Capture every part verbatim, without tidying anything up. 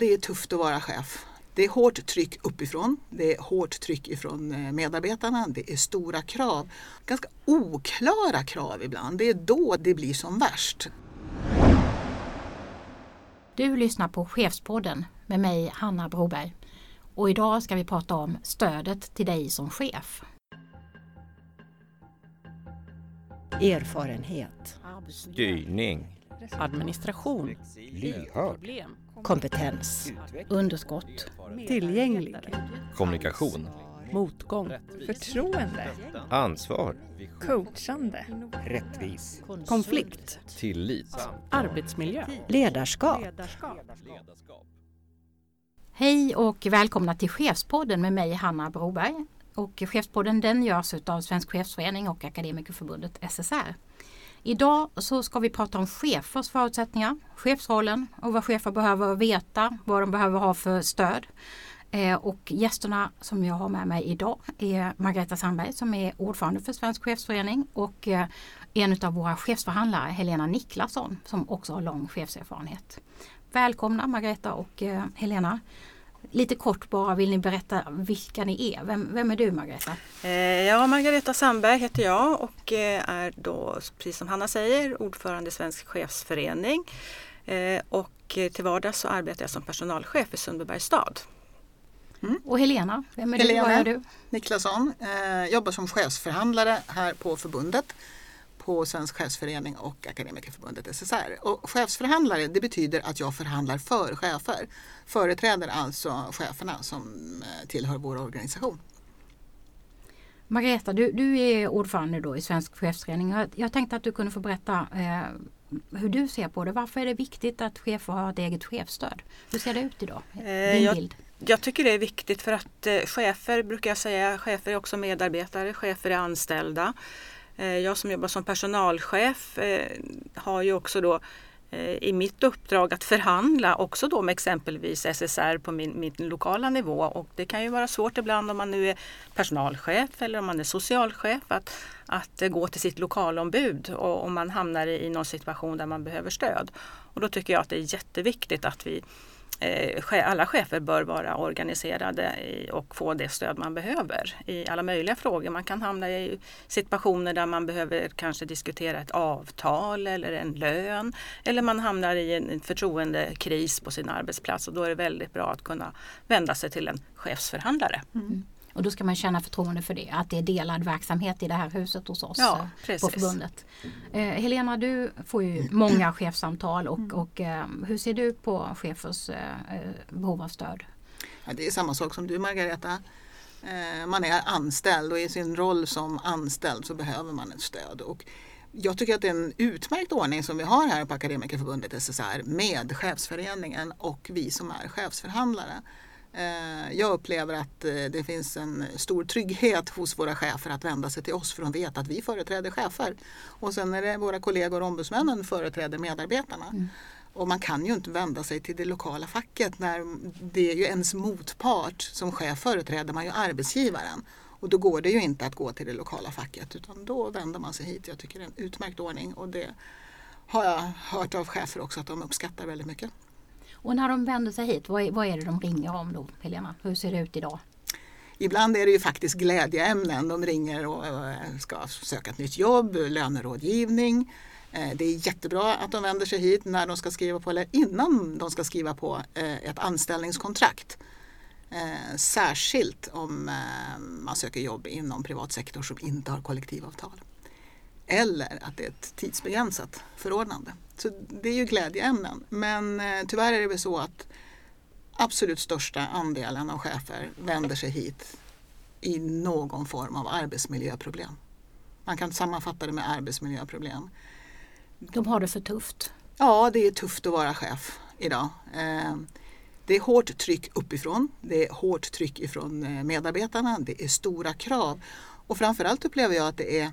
Det är tufft att vara chef. Det är hårt tryck uppifrån, det är hårt tryck ifrån medarbetarna, det är stora krav. Ganska oklara krav ibland, det är då det blir som värst. Du lyssnar på Chefspodden med mig, Hanna Broberg. Och idag ska vi prata om stödet till dig som chef. Erfarenhet. Styrning. Administration. Lyhörd. Kompetens. Underskott. Tillgänglig. Kommunikation. Motgång. Förtroende. Ansvar. Coachande. Rättvis. Konflikt. Tillit. Arbetsmiljö. Ledarskap. Hej och välkomna till Chefspodden med mig, Hanna Broberg. Och Chefspodden den görs av Svensk Chefsförening och Akademikerförbundet S S R. Idag så ska vi prata om chefers förutsättningar, chefsrollen och vad chefer behöver veta, vad de behöver ha för stöd. Eh, och gästerna som jag har med mig idag är Margareta Sandberg som är ordförande för Svensk Chefsförening och eh, en av våra chefsförhandlare Helena Niklasson som också har lång chefserfarenhet. Välkomna Margareta och eh, Helena. Lite kort bara, vill ni berätta vilka ni är? Vem, vem är du Margareta? Ja, Margareta Sandberg heter jag och är då, precis som Hanna säger, ordförande i Svensk Chefsförening. Och till vardags så arbetar jag som personalchef i Sundbybergs stad. Mm. Och Helena, vem är Helena, du? Vad är du? Niklasson, jobbar som chefsförhandlare här på förbundet. På Svensk Chefsförening och Akademikerförbundet S S R. Och chefsförhandlare, det betyder att jag förhandlar för chefer. Företräder alltså cheferna som tillhör vår organisation. Margareta, du, du är ordförande då i Svensk Chefsförening. Jag tänkte att du kunde få berätta eh, hur du ser på det. Varför är det viktigt att chefer har ett eget chefsstöd? Hur ser det ut idag? Din jag... bild? Jag tycker det är viktigt för att eh, chefer, brukar jag säga, chefer är också medarbetare, chefer är anställda. Jag som jobbar som personalchef eh, har ju också då eh, i mitt uppdrag att förhandla också då med exempelvis S S R på min, min lokala nivå. Och det kan ju vara svårt ibland om man nu är personalchef eller om man är socialchef att, att gå till sitt lokalombud och om man hamnar i någon situation där man behöver stöd. Och då tycker jag att det är jätteviktigt att vi eh, alla chefer bör vara organiserade och få det stöd man behöver i alla möjliga frågor. Man kan hamna i situationer där man behöver kanske diskutera ett avtal eller en lön eller man hamnar i en förtroendekris på sin arbetsplats och då är det väldigt bra att kunna vända sig till en chefsförhandlare. Mm. Och då ska man känna förtroende för det, att det är delad verksamhet i det här huset hos oss ja, på förbundet. Eh, Helena, du får ju många chefssamtal och, och eh, hur ser du på chefers eh, behov av stöd? Ja, det är samma sak som du Margareta. Eh, man är anställd och i sin roll som anställd så behöver man ett stöd. Och jag tycker att det är en utmärkt ordning som vi har här på Akademikerförbundet S S R med chefsföreningen och vi som är chefsförhandlare. Jag upplever att det finns en stor trygghet hos våra chefer att vända sig till oss för de vet att vi företräder chefer. Och sen är det våra kollegor och ombudsmännen företräder medarbetarna. Mm. Och man kan ju inte vända sig till det lokala facket när det är ju ens motpart som chef företräder man ju arbetsgivaren. Och då går det ju inte att gå till det lokala facket utan då vänder man sig hit. Jag tycker det är en utmärkt ordning och det har jag hört av chefer också att de uppskattar väldigt mycket. Och när de vänder sig hit, vad är, vad är det de ringer om då, Helena? Hur ser det ut idag? Ibland är det ju faktiskt glädjeämnen. De ringer och ska söka ett nytt jobb, lönerådgivning. Det är jättebra att de vänder sig hit när de ska skriva på, eller innan de ska skriva på ett anställningskontrakt. Särskilt om man söker jobb inom privat sektor som inte har kollektivavtal. Eller att det är ett tidsbegränsat förordnande. Så det är ju glädjeämnen. Men eh, tyvärr är det väl så att absolut största andelen av chefer vänder sig hit i någon form av arbetsmiljöproblem. Man kan sammanfatta det med arbetsmiljöproblem. De har det för tufft. Ja, det är tufft att vara chef idag. Eh, det är hårt tryck uppifrån. Det är hårt tryck ifrån medarbetarna. Det är stora krav. Och framförallt upplever jag att det är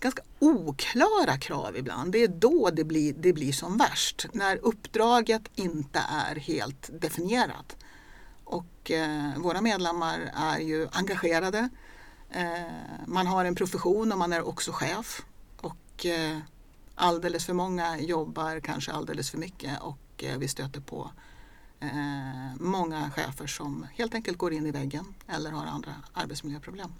ganska oklara krav ibland. Det är då det blir, det blir som värst. När uppdraget inte är helt definierat. Och eh, våra medlemmar är ju engagerade. Eh, man har en profession och man är också chef. Och eh, alldeles för många jobbar kanske alldeles för mycket. Och eh, vi stöter på eh, många chefer som helt enkelt går in i väggen eller har andra arbetsmiljöproblem.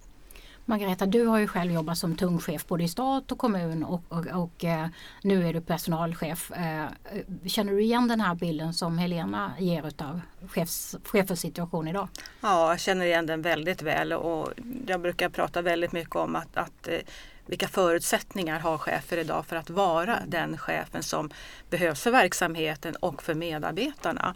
Margareta, du har ju själv jobbat som tungchef både i stat och kommun och, och, och eh, nu är du personalchef. Eh, känner du igen den här bilden som Helena ger av chefs, chefers situation idag? Ja, jag känner igen den väldigt väl och jag brukar prata väldigt mycket om att, att eh, vilka förutsättningar har chefer idag för att vara den chefen som behövs för verksamheten och för medarbetarna.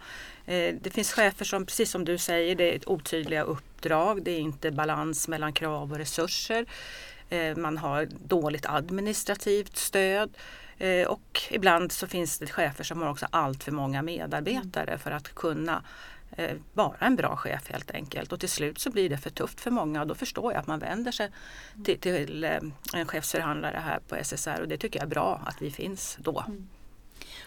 Det finns chefer som, precis som du säger, det är otydliga uppdrag, det är inte balans mellan krav och resurser, man har dåligt administrativt stöd och ibland så finns det chefer som har också allt för många medarbetare för att kunna vara en bra chef helt enkelt. Och till slut så blir det för tufft för många och då förstår jag att man vänder sig till, till en chefsförhandlare här på S S R och det tycker jag är bra att vi finns då. Mm.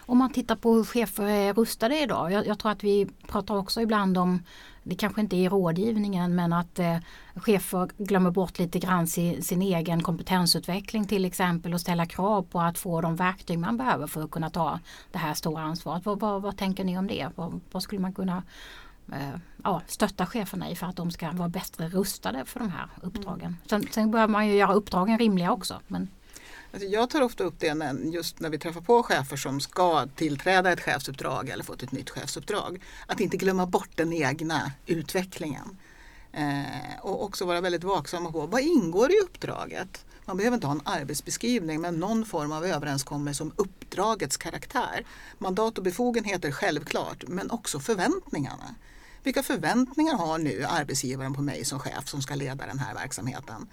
Om man tittar på hur chefer är rustade idag, jag, jag tror att vi pratar också ibland om, det kanske inte är i rådgivningen, men att eh, chefer glömmer bort lite grann sin, sin egen kompetensutveckling till exempel och ställa krav på att få de verktyg man behöver för att kunna ta det här stora ansvaret. Vad, vad, vad tänker ni om det? Vad, vad skulle man kunna eh, ja, stötta cheferna i för att de ska vara bättre rustade för de här uppdragen? Sen, sen behöver man ju göra uppdragen rimliga också, men... Jag tar ofta upp det när, just när vi träffar på chefer som ska tillträda ett chefsuppdrag eller fått ett nytt chefsuppdrag. Att inte glömma bort den egna utvecklingen. Eh, och också vara väldigt vaksamma på vad ingår i uppdraget. Man behöver inte ha en arbetsbeskrivning men någon form av överenskommelse om uppdragets karaktär. Mandat och befogenheter självklart men också förväntningarna. Vilka förväntningar har nu arbetsgivaren på mig som chef som ska leda den här verksamheten?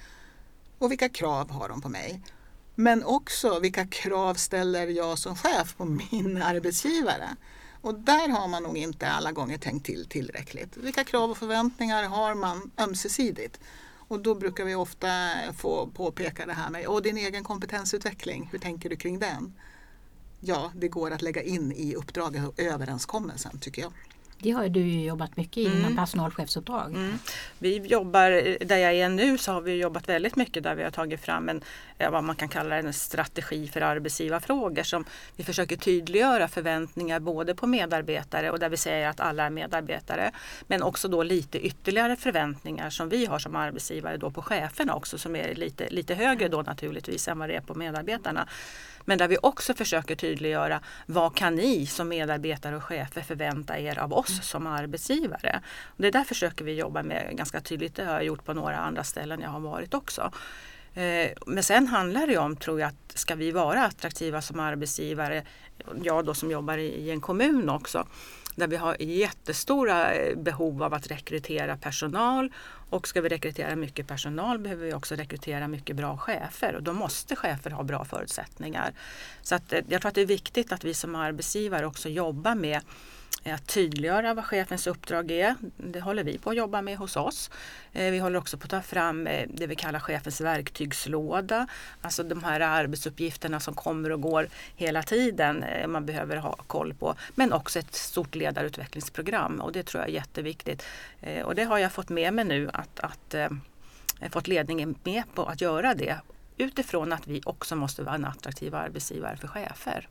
Och vilka krav har de på mig? Men också vilka krav ställer jag som chef på min arbetsgivare? Och där har man nog inte alla gånger tänkt till tillräckligt. Vilka krav och förväntningar har man ömsesidigt? Och då brukar vi ofta få påpeka det här med och din egen kompetensutveckling, hur tänker du kring den? Ja, det går att lägga in i uppdraget och överenskommelsen tycker jag. Det har du jobbat mycket i, mm. personalchefsuppdrag. Mm. Vi jobbar, där jag är nu så har vi jobbat väldigt mycket där vi har tagit fram en, vad man kan kalla en strategi för arbetsgivarfrågor som vi försöker tydliggöra förväntningar både på medarbetare och där vi säger att alla är medarbetare. Men också då lite ytterligare förväntningar som vi har som arbetsgivare då på cheferna också som är lite, lite högre då naturligtvis än vad det är på medarbetarna. Men där vi också försöker tydliggöra vad kan ni som medarbetare och chefer förvänta er av oss som arbetsgivare. Och det där försöker vi jobba med ganska tydligt. Det har jag gjort på några andra ställen jag har varit också. Men sen handlar det om, tror jag, att ska vi vara attraktiva som arbetsgivare, jag då som jobbar i en kommun också, där vi har jättestora behov av att rekrytera personal och ska vi rekrytera mycket personal behöver vi också rekrytera mycket bra chefer och då måste chefer ha bra förutsättningar. Så att, jag tror att det är viktigt att vi som arbetsgivare också jobbar med att tydliggöra vad chefens uppdrag är. Det håller vi på att jobba med hos oss. Vi håller också på att ta fram det vi kallar chefens verktygslåda. Alltså de här arbetsuppgifterna som kommer och går hela tiden man behöver ha koll på. Men också ett stort ledarutvecklingsprogram och det tror jag är jätteviktigt. Och det har jag fått med mig nu att, att fått ledningen med på att göra det. Utifrån att vi också måste vara en attraktiv arbetsgivare för chefer.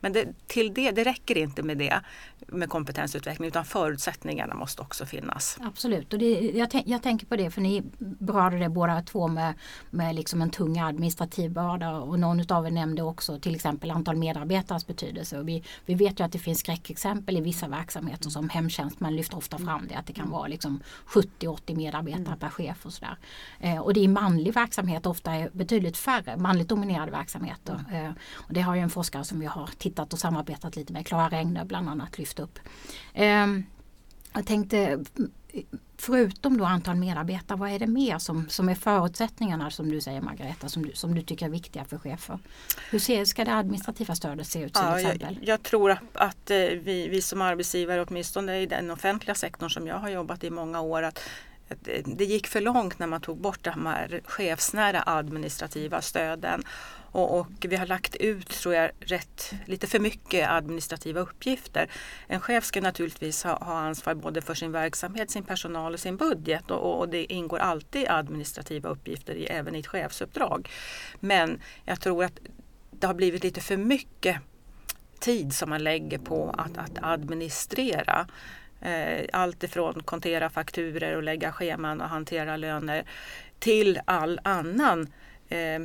Men det, till det, det räcker inte med det, med kompetensutveckling, utan förutsättningarna måste också finnas. Absolut, och det, jag, tänk, jag tänker på det, för ni berörde det båda två med, med liksom en tung administrativ börda och någon av er nämnde också till exempel antal medarbetares betydelse. Och vi, vi vet ju att det finns skräckexempel i vissa verksamheter som hemtjänst, man lyfter ofta fram det, att det kan vara liksom sjuttio åttio medarbetare mm. per chef och sådär. Eh, och det är manlig verksamhet, ofta är betydligt färre, manligt dominerade verksamheter. Eh, och det har ju en forskare som vi har tittat och samarbetat lite med, Clara Regner bland annat, lyft upp. Eh, jag tänkte, förutom då antal medarbetare, vad är det mer som, som är förutsättningarna som du säger Margareta, som du, som du tycker är viktiga för chefer? Hur ser, ska det administrativa stödet se ut till ja, exempel? Jag, jag tror att, att vi, vi som arbetsgivare, åtminstone i den offentliga sektorn som jag har jobbat i många år, att det gick för långt när man tog bort de här chefsnära administrativa stöden. Och, och vi har lagt ut, tror jag, rätt, lite för mycket administrativa uppgifter. En chef ska naturligtvis ha, ha ansvar både för sin verksamhet, sin personal och sin budget. Och, och det ingår alltid administrativa uppgifter i, även i ett chefsuppdrag. Men jag tror att det har blivit lite för mycket tid som man lägger på att, att administrera. Allt ifrån kontera fakturer och lägga scheman och hantera löner till all annan, eh,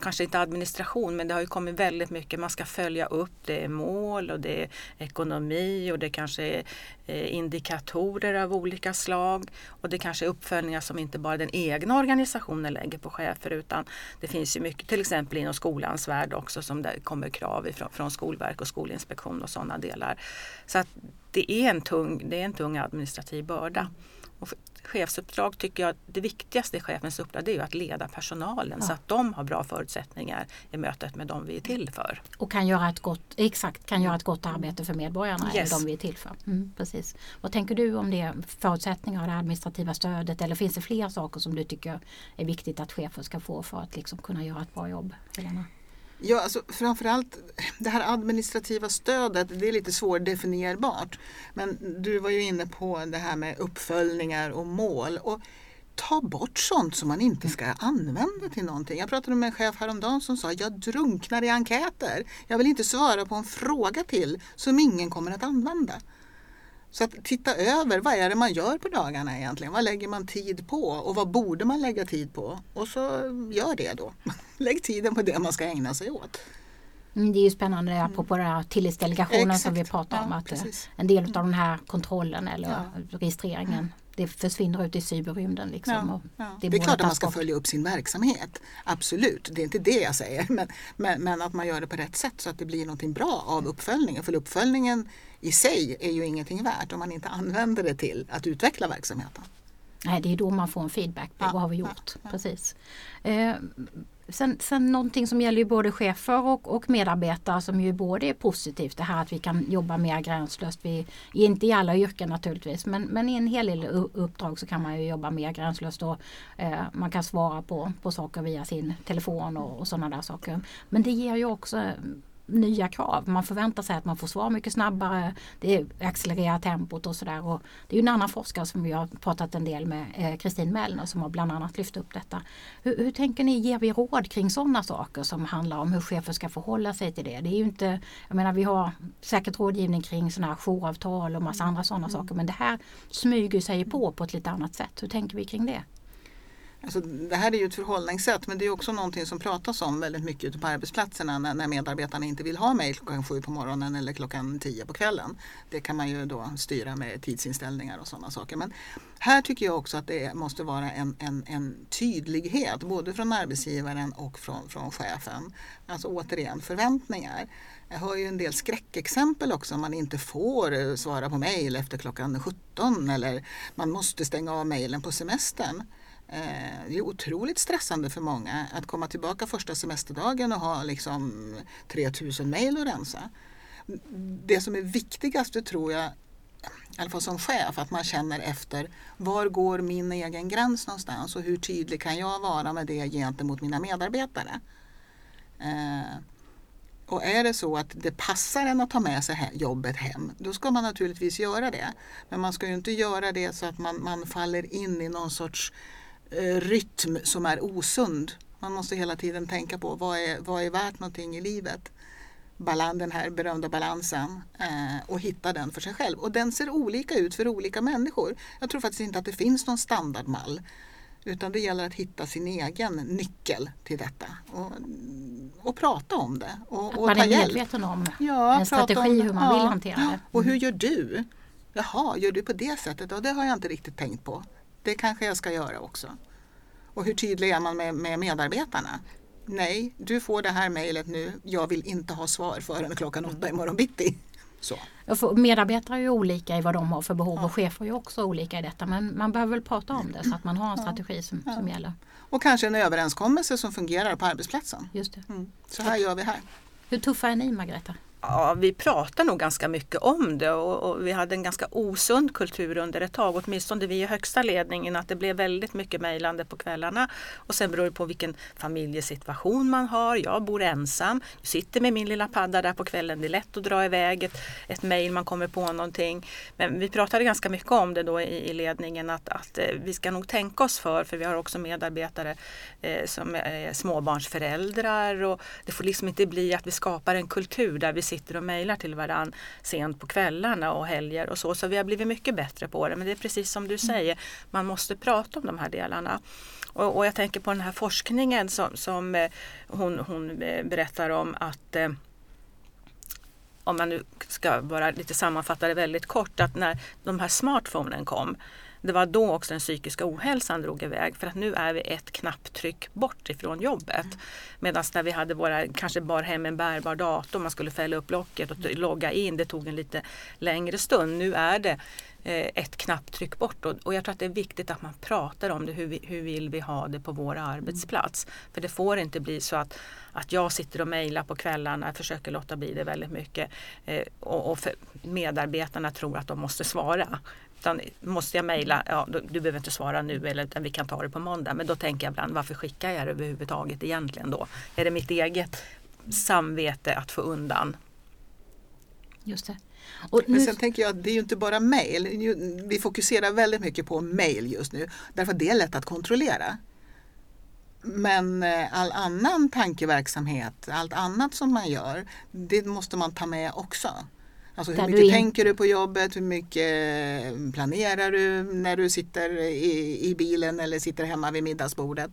kanske inte administration, men det har ju kommit väldigt mycket. Man ska följa upp, det är mål och det är ekonomi och det kanske är eh, indikatorer av olika slag. Och det kanske är uppföljningar som inte bara den egna organisationen lägger på chefer, utan det finns ju mycket till exempel inom skolans värld också som det kommer krav ifrån, från Skolverk och Skolinspektion och sådana delar. Så att det är en tung, det är en tung administrativ börda. Och chefsuppdrag tycker jag, det viktigaste i chefens uppdrag, det är ju att leda personalen, ja, så att de har bra förutsättningar i mötet med de vi är till för. Och kan göra ett gott, exakt, kan göra ett gott arbete för medborgarna, yes, eller de vi är till för. Mm, precis. Vad tänker du om det, förutsättningar och det administrativa stödet, eller finns det fler saker som du tycker är viktigt att chefer ska få för att liksom kunna göra ett bra jobb, Helena? Ja, alltså framförallt det här administrativa stödet, det är lite svårdefinierbart. Men du var ju inne på det här med uppföljningar och mål. Och ta bort sånt som man inte ska använda till någonting. Jag pratade med en chef häromdagen som sa, jag drunknar i enkäter. Jag vill inte svara på en fråga till som ingen kommer att använda. Så att titta över, vad är det man gör på dagarna egentligen? Vad lägger man tid på? Och vad borde man lägga tid på? Och så gör det då. Lägg tiden på det man ska ägna sig åt. Det är ju spännande, apropå den här tillitsdelegationen som vi pratade om. Ja, att precis. En del av den här kontrollen eller ja. registreringen, det försvinner ut i cyberrymden. Liksom, ja, och ja. Det, det är klart att man ska följa upp sin verksamhet. Absolut, det är inte det jag säger. Men, men, men att man gör det på rätt sätt så att det blir någonting bra av uppföljningen. För uppföljningen i sig är ju ingenting värt om man inte använder det till att utveckla verksamheten. Nej, det är då man får en feedback på ja, vad har vi gjort. Ja, ja. Precis. Eh, Sen, sen någonting som gäller ju både chefer och, och medarbetare som ju både är positivt. Det här att vi kan jobba mer gränslöst. Vi, inte i alla yrken naturligtvis, men, men i en hel del uppdrag så kan man ju jobba mer gränslöst. Och, eh, man kan svara på, på saker via sin telefon och, och sådana där saker. Men det ger ju också nya krav. Man förväntar sig att man får svar mycket snabbare. Det accelererar tempot och sådär. Och det är ju en annan forskare som vi har pratat en del med, eh, Christine Mellner, som har bland annat lyft upp detta. Hur, hur tänker ni, ger vi råd kring sådana saker som handlar om hur chefer ska förhålla sig till det? Det är ju inte, jag menar vi har säkert rådgivning kring sådana här jouravtal och massa andra sådana mm. saker, men det här smyger sig på på ett lite annat sätt. Hur tänker vi kring det? Alltså, det här är ju ett förhållningssätt, men det är också någonting som pratas om väldigt mycket ute på arbetsplatserna när, när medarbetarna inte vill ha mejl klockan sju på morgonen eller klockan tio på kvällen. Det kan man ju då styra med tidsinställningar och sådana saker. Men här tycker jag också att det måste vara en, en, en tydlighet både från arbetsgivaren och från, från chefen. Alltså återigen förväntningar. Jag hör ju en del skräckexempel också. Man inte får svara på mejl efter klockan sjutton eller man måste stänga av mejlen på semestern. Det är otroligt stressande för många att komma tillbaka första semesterdagen och ha liksom tre tusen mejl att rensa. Det som är viktigast tror jag, i alla fall som chef, att man känner efter var går min egen gräns någonstans och hur tydlig kan jag vara med det gentemot mina medarbetare. Och är det så att det passar en att ta med sig jobbet hem, då ska man naturligtvis göra det. Men man ska ju inte göra det så att man, man faller in i någon sorts rytm som är osund. Man måste hela tiden tänka på vad är, vad är värt någonting i livet. Balans, den här berömda balansen eh, och hitta den för sig själv. Och den ser olika ut för olika människor. Jag tror faktiskt inte att det finns någon standardmall. Utan det gäller att hitta sin egen nyckel till detta. Och, och prata om det. Och, att och man är medveten om ja, en strategi om, hur man ja, vill hantera det. Och hur gör du? Jaha, gör du på det sättet? Ja, det har jag inte riktigt tänkt på. Det kanske jag ska göra också. Och hur tydlig är man med, med medarbetarna? Nej, du får det här mejlet nu. Jag vill inte ha svar förrän klockan åtta imorgon bitti. Så. Medarbetare är ju olika i vad de har för behov ja. och chefer är ju också olika i detta. Men man behöver väl prata om det så att man har en strategi som, ja. som gäller. Och kanske en överenskommelse som fungerar på arbetsplatsen. Just det. Mm. Så här gör vi här. Hur tuffa är ni, Margareta? Ja, vi pratar nog ganska mycket om det och, och vi hade en ganska osund kultur under ett tag, åtminstone vi i högsta ledningen, att det blev väldigt mycket mejlande på kvällarna och sen beror det på vilken familjesituation man har. Jag bor ensam, jag sitter med min lilla padda där på kvällen, det är lätt att dra iväg ett, ett mejl, man kommer på någonting. Men vi pratade ganska mycket om det då i, i ledningen att, att vi ska nog tänka oss för, för vi har också medarbetare eh, som är småbarnsföräldrar och det får liksom inte bli att vi skapar en kultur där vi ser sitter och mejlar till varandra sent på kvällarna och helger och så. Så vi har blivit mycket bättre på det. Men det är precis som du säger, man måste prata om de här delarna. Och, och jag tänker på den här forskningen som, som hon, hon berättar om att... Om man nu ska bara lite sammanfatta det väldigt kort, att när de här smartphonen kom, det var då också den psykiska ohälsan drog iväg, för att nu är vi ett knapptryck bort ifrån jobbet. Mm. Medan när vi hade våra, kanske bar hem en bärbar dator, man skulle fälla upp locket och logga in, det tog en lite längre stund. Nu är det eh, ett knapptryck bort, och, och jag tror att det är viktigt att man pratar om det, hur, vi, hur vill vi ha det på vår arbetsplats. Mm. För det får inte bli så att, att jag sitter och mejlar på kvällarna, jag försöker låta bli det väldigt mycket, eh, och, och för medarbetarna tror att de måste svara. Utan måste jag mejla, ja, du behöver inte svara nu, eller vi kan ta det på måndag. Men då tänker jag ibland, varför skickar jag det överhuvudtaget egentligen då? Är det mitt eget samvete att få undan? Just det. Och nu... Men sen tänker jag att det är ju inte bara mejl. Vi fokuserar väldigt mycket på mejl just nu, därför att det är lätt att kontrollera. Men all annan tankeverksamhet, allt annat som man gör, det måste man ta med också. Alltså hur mycket du in... tänker du på jobbet, hur mycket planerar du när du sitter i, i bilen eller sitter hemma vid middagsbordet.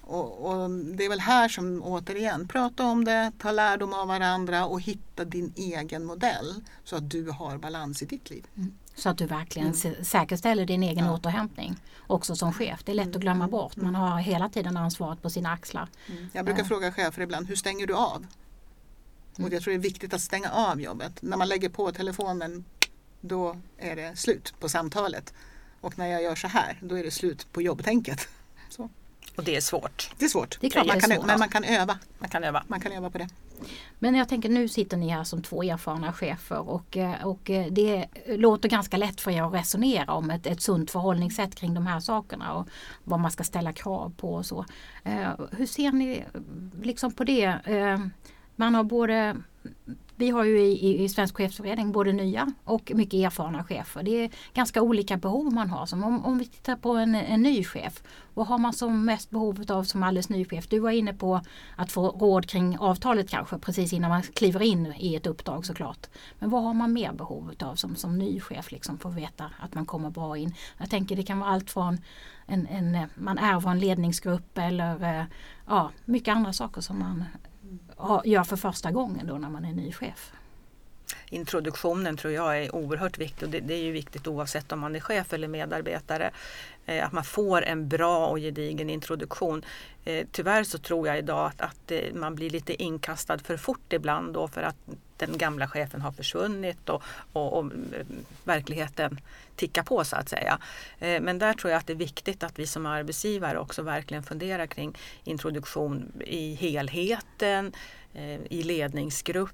Och, och det är väl här som återigen, prata om det, ta lärdom av varandra och hitta din egen modell så att du har balans i ditt liv. Mm. Så att du verkligen mm. säkerställer din egen ja. återhämtning också som chef. Det är lätt att glömma bort, man har hela tiden ansvaret på sina axlar. Mm. Jag brukar fråga chefer ibland, hur stänger du av? Mm. Och jag tror det är viktigt att stänga av jobbet. När man lägger på telefonen, då är det slut på samtalet. Och när jag gör så här, då är det slut på jobbtänket. Så. Och det är svårt. Det är svårt. Det är klart man kan, det är svårt. Men man kan öva. Man kan öva. Man kan öva på det. Men jag tänker, nu sitter ni här som två erfarna chefer och, och det låter ganska lätt för er att resonera om ett, ett sunt förhållningssätt kring de här sakerna och vad man ska ställa krav på och så. Hur ser ni liksom på det? Man har både, vi har ju i, i Svensk Chefsförening både nya och mycket erfarna chefer. Det är ganska olika behov man har. Som om, om vi tittar på en, en ny chef, vad har man som mest behov av som alldeles ny chef? Du var inne på att få råd kring avtalet kanske precis innan man kliver in i ett uppdrag såklart. Men vad har man mer behov av som, som ny chef liksom, för att veta att man kommer bra in? Jag tänker det kan vara allt från en, en, man ärvar en ledningsgrupp eller ja, mycket andra saker som man... gör för första gången då när man är ny chef. Introduktionen tror jag är oerhört viktig, och det, det är ju viktigt oavsett om man är chef eller medarbetare, eh, att man får en bra och gedigen introduktion. Eh, tyvärr så tror jag idag att, att eh, man blir lite inkastad för fort ibland då, för att den gamla chefen har försvunnit och, och, och verkligheten tickar på så att säga. Eh, men där tror jag att det är viktigt att vi som arbetsgivare också verkligen funderar kring introduktion i helheten, eh, i ledningsgrupp,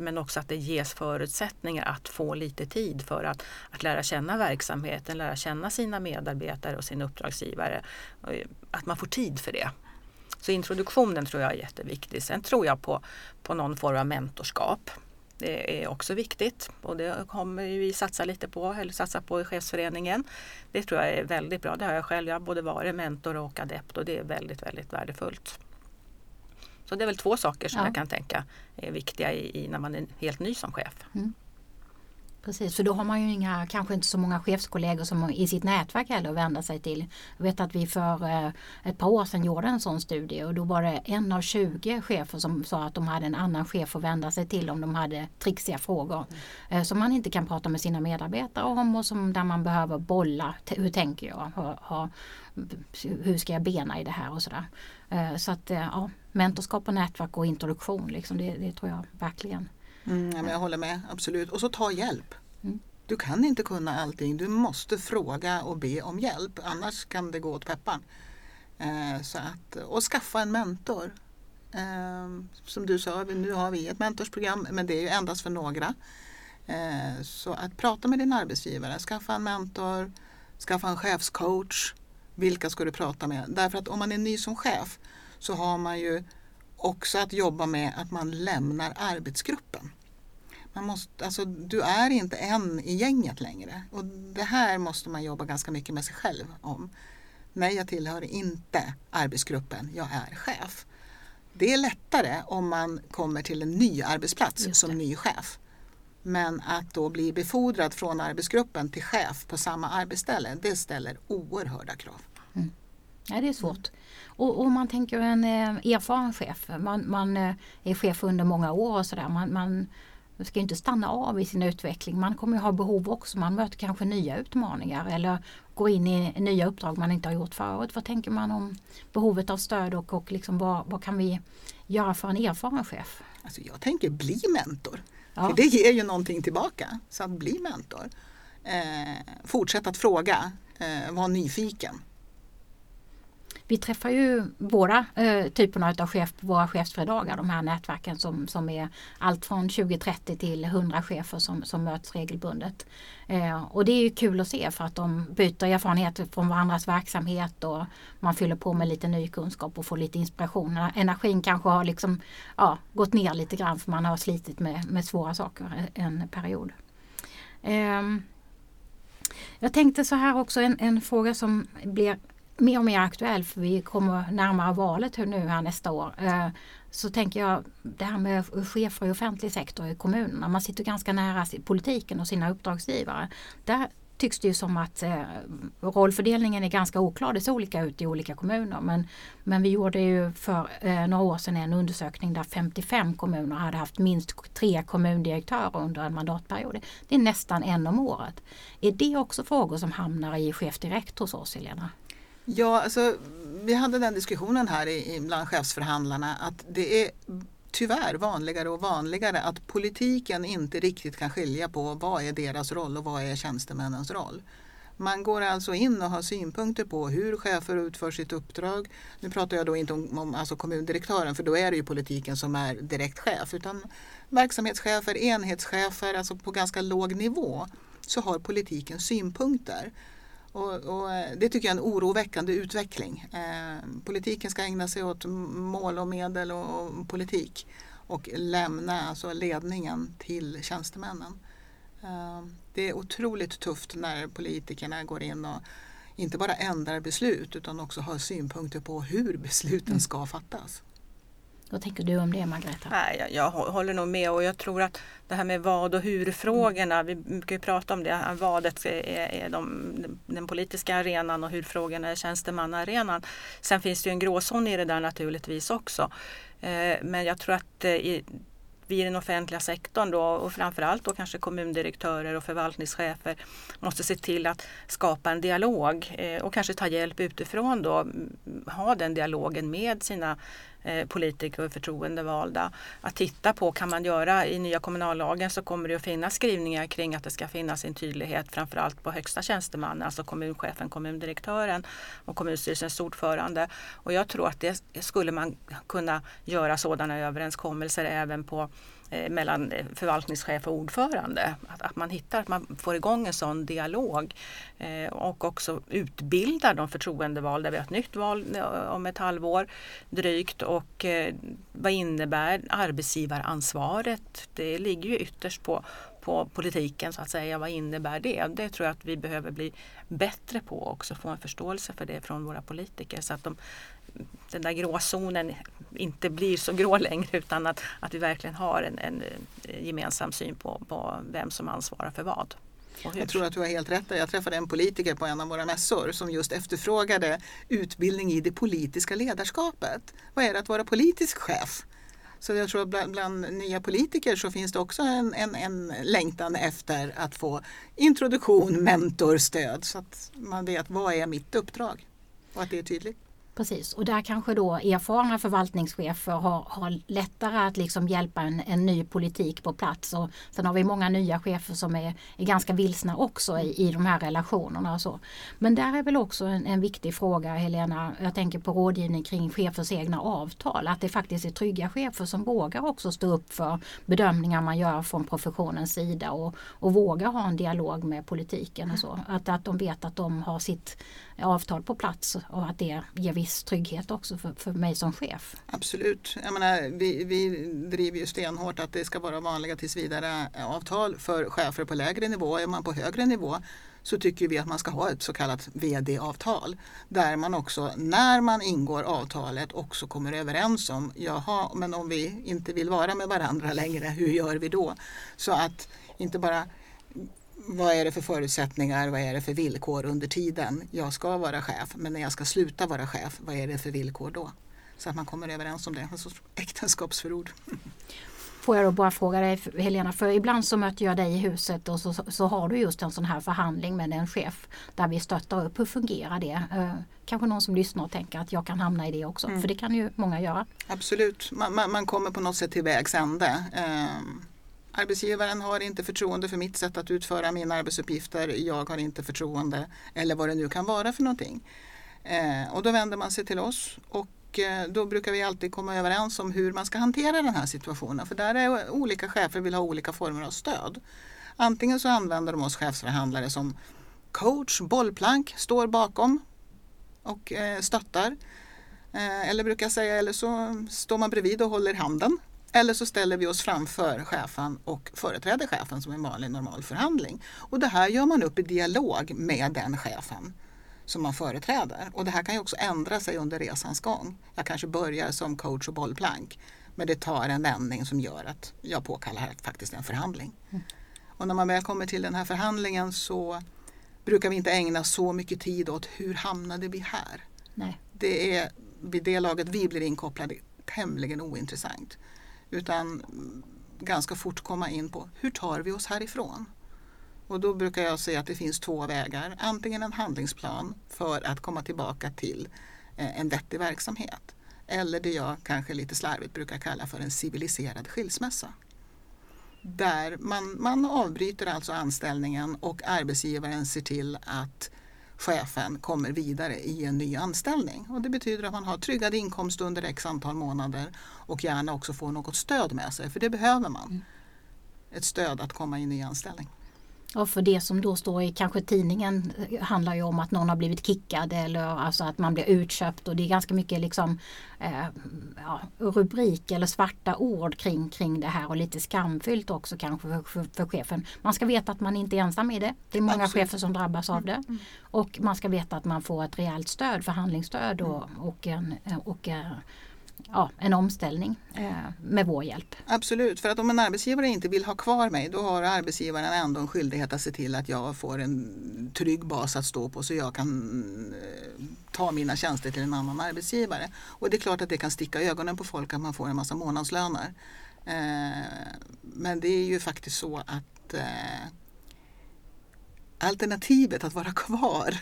men också att det ges förutsättningar att få lite tid för att, att lära känna verksamheten, lära känna sina medarbetare och sin uppdragsgivare. Att man får tid för det. Så introduktionen tror jag är jätteviktig. Sen tror jag på, på någon form av mentorskap. Det är också viktigt, och det kommer vi satsa lite på, eller satsa på i chefsföreningen. Det tror jag är väldigt bra. Det har jag själv, jag har både varit mentor och adept, och det är väldigt, väldigt värdefullt. Så det är väl två saker som ja. jag kan tänka är viktiga i, i när man är helt ny som chef. Mm. Precis, för då har man ju inga, kanske inte så många chefskollegor som i sitt nätverk heller att vända sig till. Jag vet att vi för ett par år sedan gjorde en sån studie, och då var det en av tjugo chefer som sa att de hade en annan chef att vända sig till om de hade trixiga frågor mm. som man inte kan prata med sina medarbetare om, och som där man behöver bolla, hur tänker jag, hur, hur ska jag bena i det här och sådär. Så att ja, mentorskap och nätverk och introduktion, liksom, det, det tror jag verkligen. Mm, ja, men jag håller med, absolut. Och så ta hjälp. Mm. Du kan inte kunna allting. Du måste fråga och be om hjälp. Annars kan det gå åt peppan. Eh, så att, och skaffa en mentor. Eh, som du sa, nu har vi ett mentorsprogram, men det är ju endast för några. Eh, så att prata med din arbetsgivare. Skaffa en mentor. Skaffa en chefscoach. Vilka ska du prata med? Därför att om man är ny som chef så har man ju också att jobba med att man lämnar arbetsgruppen. Man måste, alltså, du är inte en i gänget längre. Och det här måste man jobba ganska mycket med sig själv om. Nej, jag tillhör inte arbetsgruppen. Jag är chef. Det är lättare om man kommer till en ny arbetsplats som ny chef. Men att då bli befordrad från arbetsgruppen till chef på samma arbetsställe, det ställer oerhörda krav. Mm. Ja, det är svårt. Mm. Och om man tänker en erfaren chef, man, man är chef under många år och sådär, man, man ska ju inte stanna av i sin utveckling. Man kommer ju ha behov också, man möter kanske nya utmaningar eller går in i nya uppdrag man inte har gjort förut. Vad tänker man om behovet av stöd och, och liksom vad, vad kan vi göra för en erfaren chef? Alltså jag tänker bli mentor. Ja. För det ger ju någonting tillbaka. Så att bli mentor. Eh, fortsätt att fråga. Eh, var nyfiken. Vi träffar ju båda eh, typerna av chef på våra chefsfredagar. De här nätverken som, som är allt från tjugo trettio till hundra chefer som, som möts regelbundet. Eh, och det är ju kul att se för att de byter erfarenheter från varandras verksamhet och man fyller på med lite ny kunskap och får lite inspiration. Energin kanske har liksom, ja, gått ner lite grann för man har slitit med, med svåra saker en period. Eh, jag tänkte så här också en, en fråga som blir mer och mer aktuell för vi kommer närmare valet nu här nästa år. Så tänker jag det här med chefer i offentlig sektor i kommunerna. Man sitter ganska nära politiken och sina uppdragsgivare. Där tycks det ju som att rollfördelningen är ganska oklar. Det ser olika ut i olika kommuner. Men, men vi gjorde ju för några år sedan en undersökning där femtiofem kommuner hade haft minst tre kommundirektörer under en mandatperiod. Det är nästan en om året. Är det också frågor som hamnar i chef direkt hos oss, Helena? Ja, alltså, vi hade den diskussionen här i, bland chefsförhandlarna att det är tyvärr vanligare och vanligare att politiken inte riktigt kan skilja på vad är deras roll och vad är tjänstemännens roll. Man går alltså in och har synpunkter på hur chefer utför sitt uppdrag. Nu pratar jag då inte om, om alltså kommundirektören för då är det ju politiken som är direkt chef utan verksamhetschefer, enhetschefer, alltså på ganska låg nivå så har politiken synpunkter. Och, och det tycker jag är en oroväckande utveckling. Eh, politiken ska ägna sig åt mål och medel och, och politik och lämna alltså ledningen till tjänstemännen. Eh, det är otroligt tufft när politikerna går in och inte bara ändrar beslut utan också har synpunkter på hur besluten ska fattas. Vad tänker du om det, Margareta? Nej, jag, jag håller nog med och jag tror att det här med vad och hur-frågorna, mm. vi brukar ju prata om det, vadet är, är de, den politiska arenan och hur-frågorna är tjänstemannaarenan. Sen finns det ju en gråzon i det där naturligtvis också. Eh, men jag tror att eh, i, vi i den offentliga sektorn då, och framförallt då kanske kommundirektörer och förvaltningschefer måste se till att skapa en dialog eh, och kanske ta hjälp utifrån då, ha den dialogen med sina politiker och förtroendevalda att titta på kan man göra i nya kommunallagen så kommer det att finnas skrivningar kring att det ska finnas en tydlighet framförallt på högsta tjänsteman, alltså kommunchefen, kommundirektören och kommunstyrelsens ordförande och jag tror att det skulle man kunna göra sådana överenskommelser även på eh, mellan förvaltningschef och ordförande att, att man hittar, att man får igång en sån dialog eh, och också utbildar de förtroendevalda vi har ett nytt val om ett halvår drygt och eh, vad innebär arbetsgivaransvaret? Det ligger ju ytterst på, på politiken så att säga. Vad innebär det? Det tror jag att vi behöver bli bättre på också. Få en förståelse för det från våra politiker så att de, den där gråzonen inte blir så grå längre utan att, att vi verkligen har en, en gemensam syn på, på vem som ansvarar för vad. Jag tror att du har helt rätt. Jag träffade en politiker på en av våra mässor som just efterfrågade utbildning i det politiska ledarskapet. Vad är det att vara politisk chef? Så jag tror att bland, bland nya politiker så finns det också en, en, en längtan efter att få introduktion, mentorstöd. Så att man vet vad är mitt uppdrag och att det är tydligt. Precis, och där kanske då erfarna förvaltningschefer har, har lättare att liksom hjälpa en, en ny politik på plats. Och sen har vi många nya chefer som är, är ganska vilsna också i, i de här relationerna. Och så. Men där är väl också en, en viktig fråga, Helena. Jag tänker på rådgivning kring chefers egna avtal. Att det faktiskt är trygga chefer som vågar också stå upp för bedömningar man gör från professionens sida. Och, och vågar ha en dialog med politiken och så. Att, att de vet att de har sitt avtal på plats och att det ger viss trygghet också för, för mig som chef. Absolut. Jag menar, vi, vi driver ju stenhårt att det ska vara vanliga tillsvidare avtal för chefer på lägre nivå. Är man på högre nivå så tycker vi att man ska ha ett så kallat V D-avtal där man också när man ingår avtalet också kommer överens om jaha, men om vi inte vill vara med varandra längre, hur gör vi då? Så att inte bara vad är det för förutsättningar, vad är det för villkor under tiden jag ska vara chef, men när jag ska sluta vara chef, vad är det för villkor då? Så att man kommer överens om det, en sorts äktenskapsförord. Får jag då bara fråga dig Helena, för ibland så möter jag dig i huset och så, så har du just en sån här förhandling med en chef där vi stöttar upp. Hur fungerar det? Eh, kanske någon som lyssnar och tänker att jag kan hamna i det också, mm. för det kan ju många göra. Absolut, man, man, man kommer på något sätt till vägs ände. Eh, arbetsgivaren har inte förtroende för mitt sätt att utföra mina arbetsuppgifter, jag har inte förtroende eller vad det nu kan vara för någonting. Eh, och då vänder man sig till oss och då brukar vi alltid komma överens om hur man ska hantera den här situationen. För där är olika chefer vill ha olika former av stöd. Antingen så använder de oss chefsförhandlare som coach, bollplank, står bakom och stöttar. Eller brukar jag säga, eller så står man bredvid och håller handen. Eller så ställer vi oss framför chefen och företräder chefen som en vanlig normal förhandling. Och det här gör man upp i dialog med den chefen som man företräder. Och det här kan ju också ändra sig under resans gång. Jag kanske börjar som coach och bollplank, men det tar en vändning som gör att jag påkallar faktiskt en förhandling. Mm. Och när man väl kommer till den här förhandlingen så brukar vi inte ägna så mycket tid åt hur hamnade vi här. Nej. Det är vid det laget vi blir inkopplade tämligen ointressant. Utan ganska fort komma in på hur tar vi oss härifrån? Och då brukar jag säga att det finns två vägar. Antingen en handlingsplan för att komma tillbaka till en vettig verksamhet. Eller det jag kanske lite slarvigt brukar kalla för en civiliserad skilsmässa. Där man, man avbryter alltså anställningen och arbetsgivaren ser till att chefen kommer vidare i en ny anställning. Och det betyder att man har tryggad inkomst under x antal månader och gärna också får något stöd med sig. För det behöver man. Ett stöd att komma i en ny anställning. Ja, för det som då står i kanske tidningen handlar ju om att någon har blivit kickad eller alltså att man blir utköpt och det är ganska mycket liksom, eh, ja, rubrik eller svarta ord kring, kring det här och lite skamfyllt också kanske för, för, för chefen. Man ska veta att man inte är ensam i det. Det är många Absolut. Chefer som drabbas av det. Mm. Och man ska veta att man får ett rejält stöd, förhandlingsstöd och, och en... Och, Ja, en omställning med vår hjälp. Absolut, för att om en arbetsgivare inte vill ha kvar mig då har arbetsgivaren ändå en skyldighet att se till att jag får en trygg bas att stå på så jag kan ta mina tjänster till en annan arbetsgivare. Och det är klart att det kan sticka ögonen på folk att man får en massa månadslöner. Men det är ju faktiskt så att alternativet att vara kvar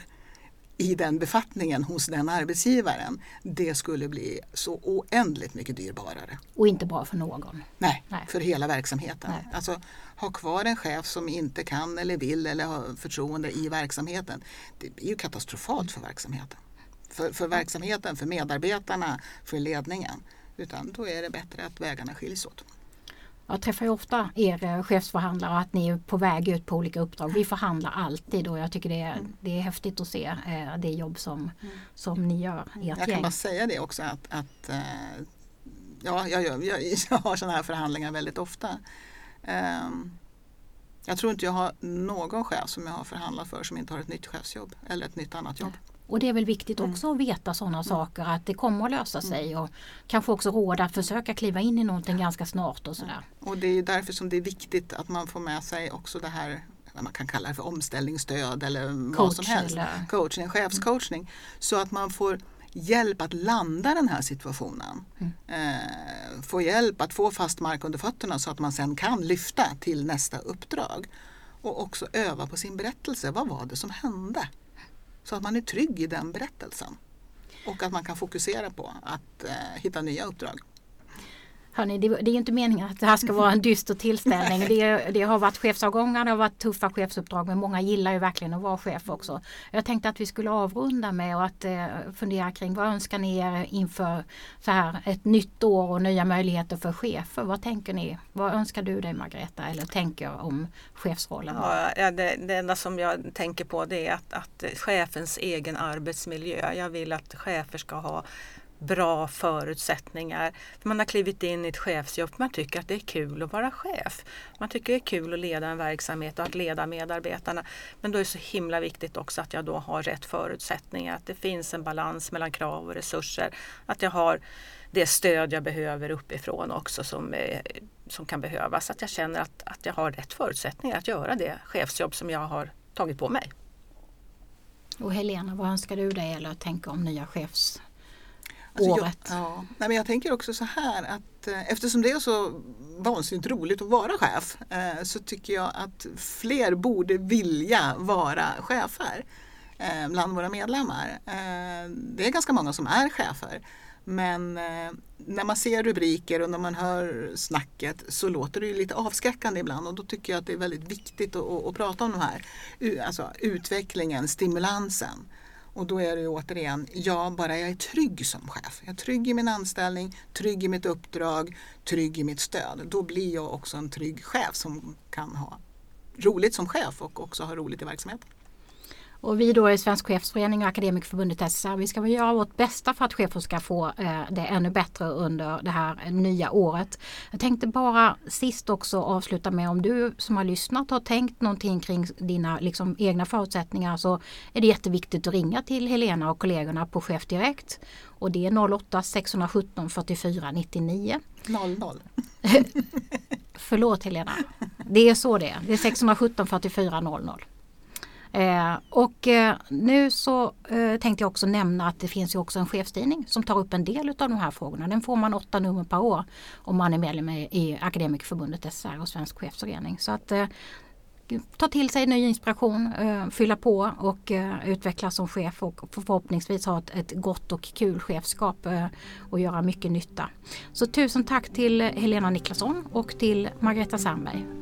i den befattningen hos den arbetsgivaren, det skulle bli så oändligt mycket dyrbarare. Och inte bara för någon. Nej, Nej. För hela verksamheten. Nej. Alltså, ha kvar en chef som inte kan eller vill eller har förtroende i verksamheten. Det är ju katastrofalt för verksamheten. För, för verksamheten, för medarbetarna, för ledningen. Utan då är det bättre att vägarna skiljs åt. Jag träffar ju ofta er chefsförhandlare och att ni är på väg ut på olika uppdrag. Vi förhandlar alltid och jag tycker det är, det är häftigt att se det jobb som, som ni gör. Jag kan gäng. bara säga det också att, att ja, jag, jag, jag har sådana här förhandlingar väldigt ofta. Jag tror inte jag har någon chef som jag har förhandlat för som inte har ett nytt chefsjobb eller ett nytt annat jobb. Och det är väl viktigt också mm. att veta sådana mm. saker, att det kommer att lösa mm. sig och kanske också råda att försöka kliva in i någonting ganska snart och sådär. Och det är ju därför som det är viktigt att man får med sig också det här, vad man kan kalla det för omställningsstöd eller Coach, vad som helst, eller... coaching, chefscoachning, mm. så att man får hjälp att landa den här situationen. Mm. Eh, få hjälp att få fast mark under fötterna så att man sen kan lyfta till nästa uppdrag och också öva på sin berättelse. Vad var det som hände? Så att man är trygg i den berättelsen. Och att man kan fokusera på att eh, hitta nya uppdrag. Hörrni, det, det är ju inte meningen att det här ska vara en dyster tillställning. Det, det har varit chefsavgångar, det har varit tuffa chefsuppdrag. Men många gillar ju verkligen att vara chef också. Jag tänkte att vi skulle avrunda med och att eh, fundera kring vad önskar ni er inför så här, ett nytt år och nya möjligheter för chefer. Vad tänker ni? Vad önskar du dig, Margareta? Eller tänker om chefsrollen? Ja, det, det enda som jag tänker på det är att, att chefens egen arbetsmiljö. Jag vill att chefer ska ha bra förutsättningar. Man har klivit in i ett chefsjobb, man tycker att det är kul att vara chef. Man tycker det är kul att leda en verksamhet och att leda medarbetarna. Men då är det så himla viktigt också att jag då har rätt förutsättningar. Att det finns en balans mellan krav och resurser. Att jag har det stöd jag behöver uppifrån också som, som kan behövas. Att jag känner att, att jag har rätt förutsättningar att göra det chefsjobb som jag har tagit på mig. Och Helena, vad önskar du dig eller tänka om nya chefs? Alltså jag, ja. Nej, men jag tänker också så här att eh, eftersom det är så vansinnigt roligt att vara chef eh, så tycker jag att fler borde vilja vara chefer eh, bland våra medlemmar. Eh, det är ganska många som är chefer, men eh, när man ser rubriker och när man hör snacket så låter det ju lite avskräckande ibland, och då tycker jag att det är väldigt viktigt att, att, att prata om de här, alltså utvecklingen, stimulansen. Och då är det ju återigen, ja, bara jag är trygg som chef. Jag är trygg i min anställning, trygg i mitt uppdrag, trygg i mitt stöd. Då blir jag också en trygg chef som kan ha roligt som chef och också ha roligt i verksamheten. Och vi då i Svensk Chefsförening och Akademikerförbundet S S R, vi ska väl göra vårt bästa för att chefer ska få det ännu bättre under det här nya året. Jag tänkte bara sist också avsluta med, om du som har lyssnat har tänkt någonting kring dina liksom egna förutsättningar, så är det jätteviktigt att ringa till Helena och kollegorna på Chef Direkt. Och det är noll åtta sex ett sju fyrtiofyra nittionio. noll noll. Förlåt Helena, det är så det är. Det är sex ett sju fyrtiofyra noll noll. Eh, och eh, nu så eh, tänkte jag också nämna att det finns ju också en chefstidning som tar upp en del av de här frågorna. Den får man åtta nummer per år om man är medlem i, i Akademikerförbundet S S R och Svensk Chefsförening. Så att eh, ta till sig ny inspiration, eh, fylla på och eh, utvecklas som chef och förhoppningsvis ha ett, ett gott och kul chefskap eh, och göra mycket nytta. Så tusen tack till Helena Niklasson och till Margareta Sandberg.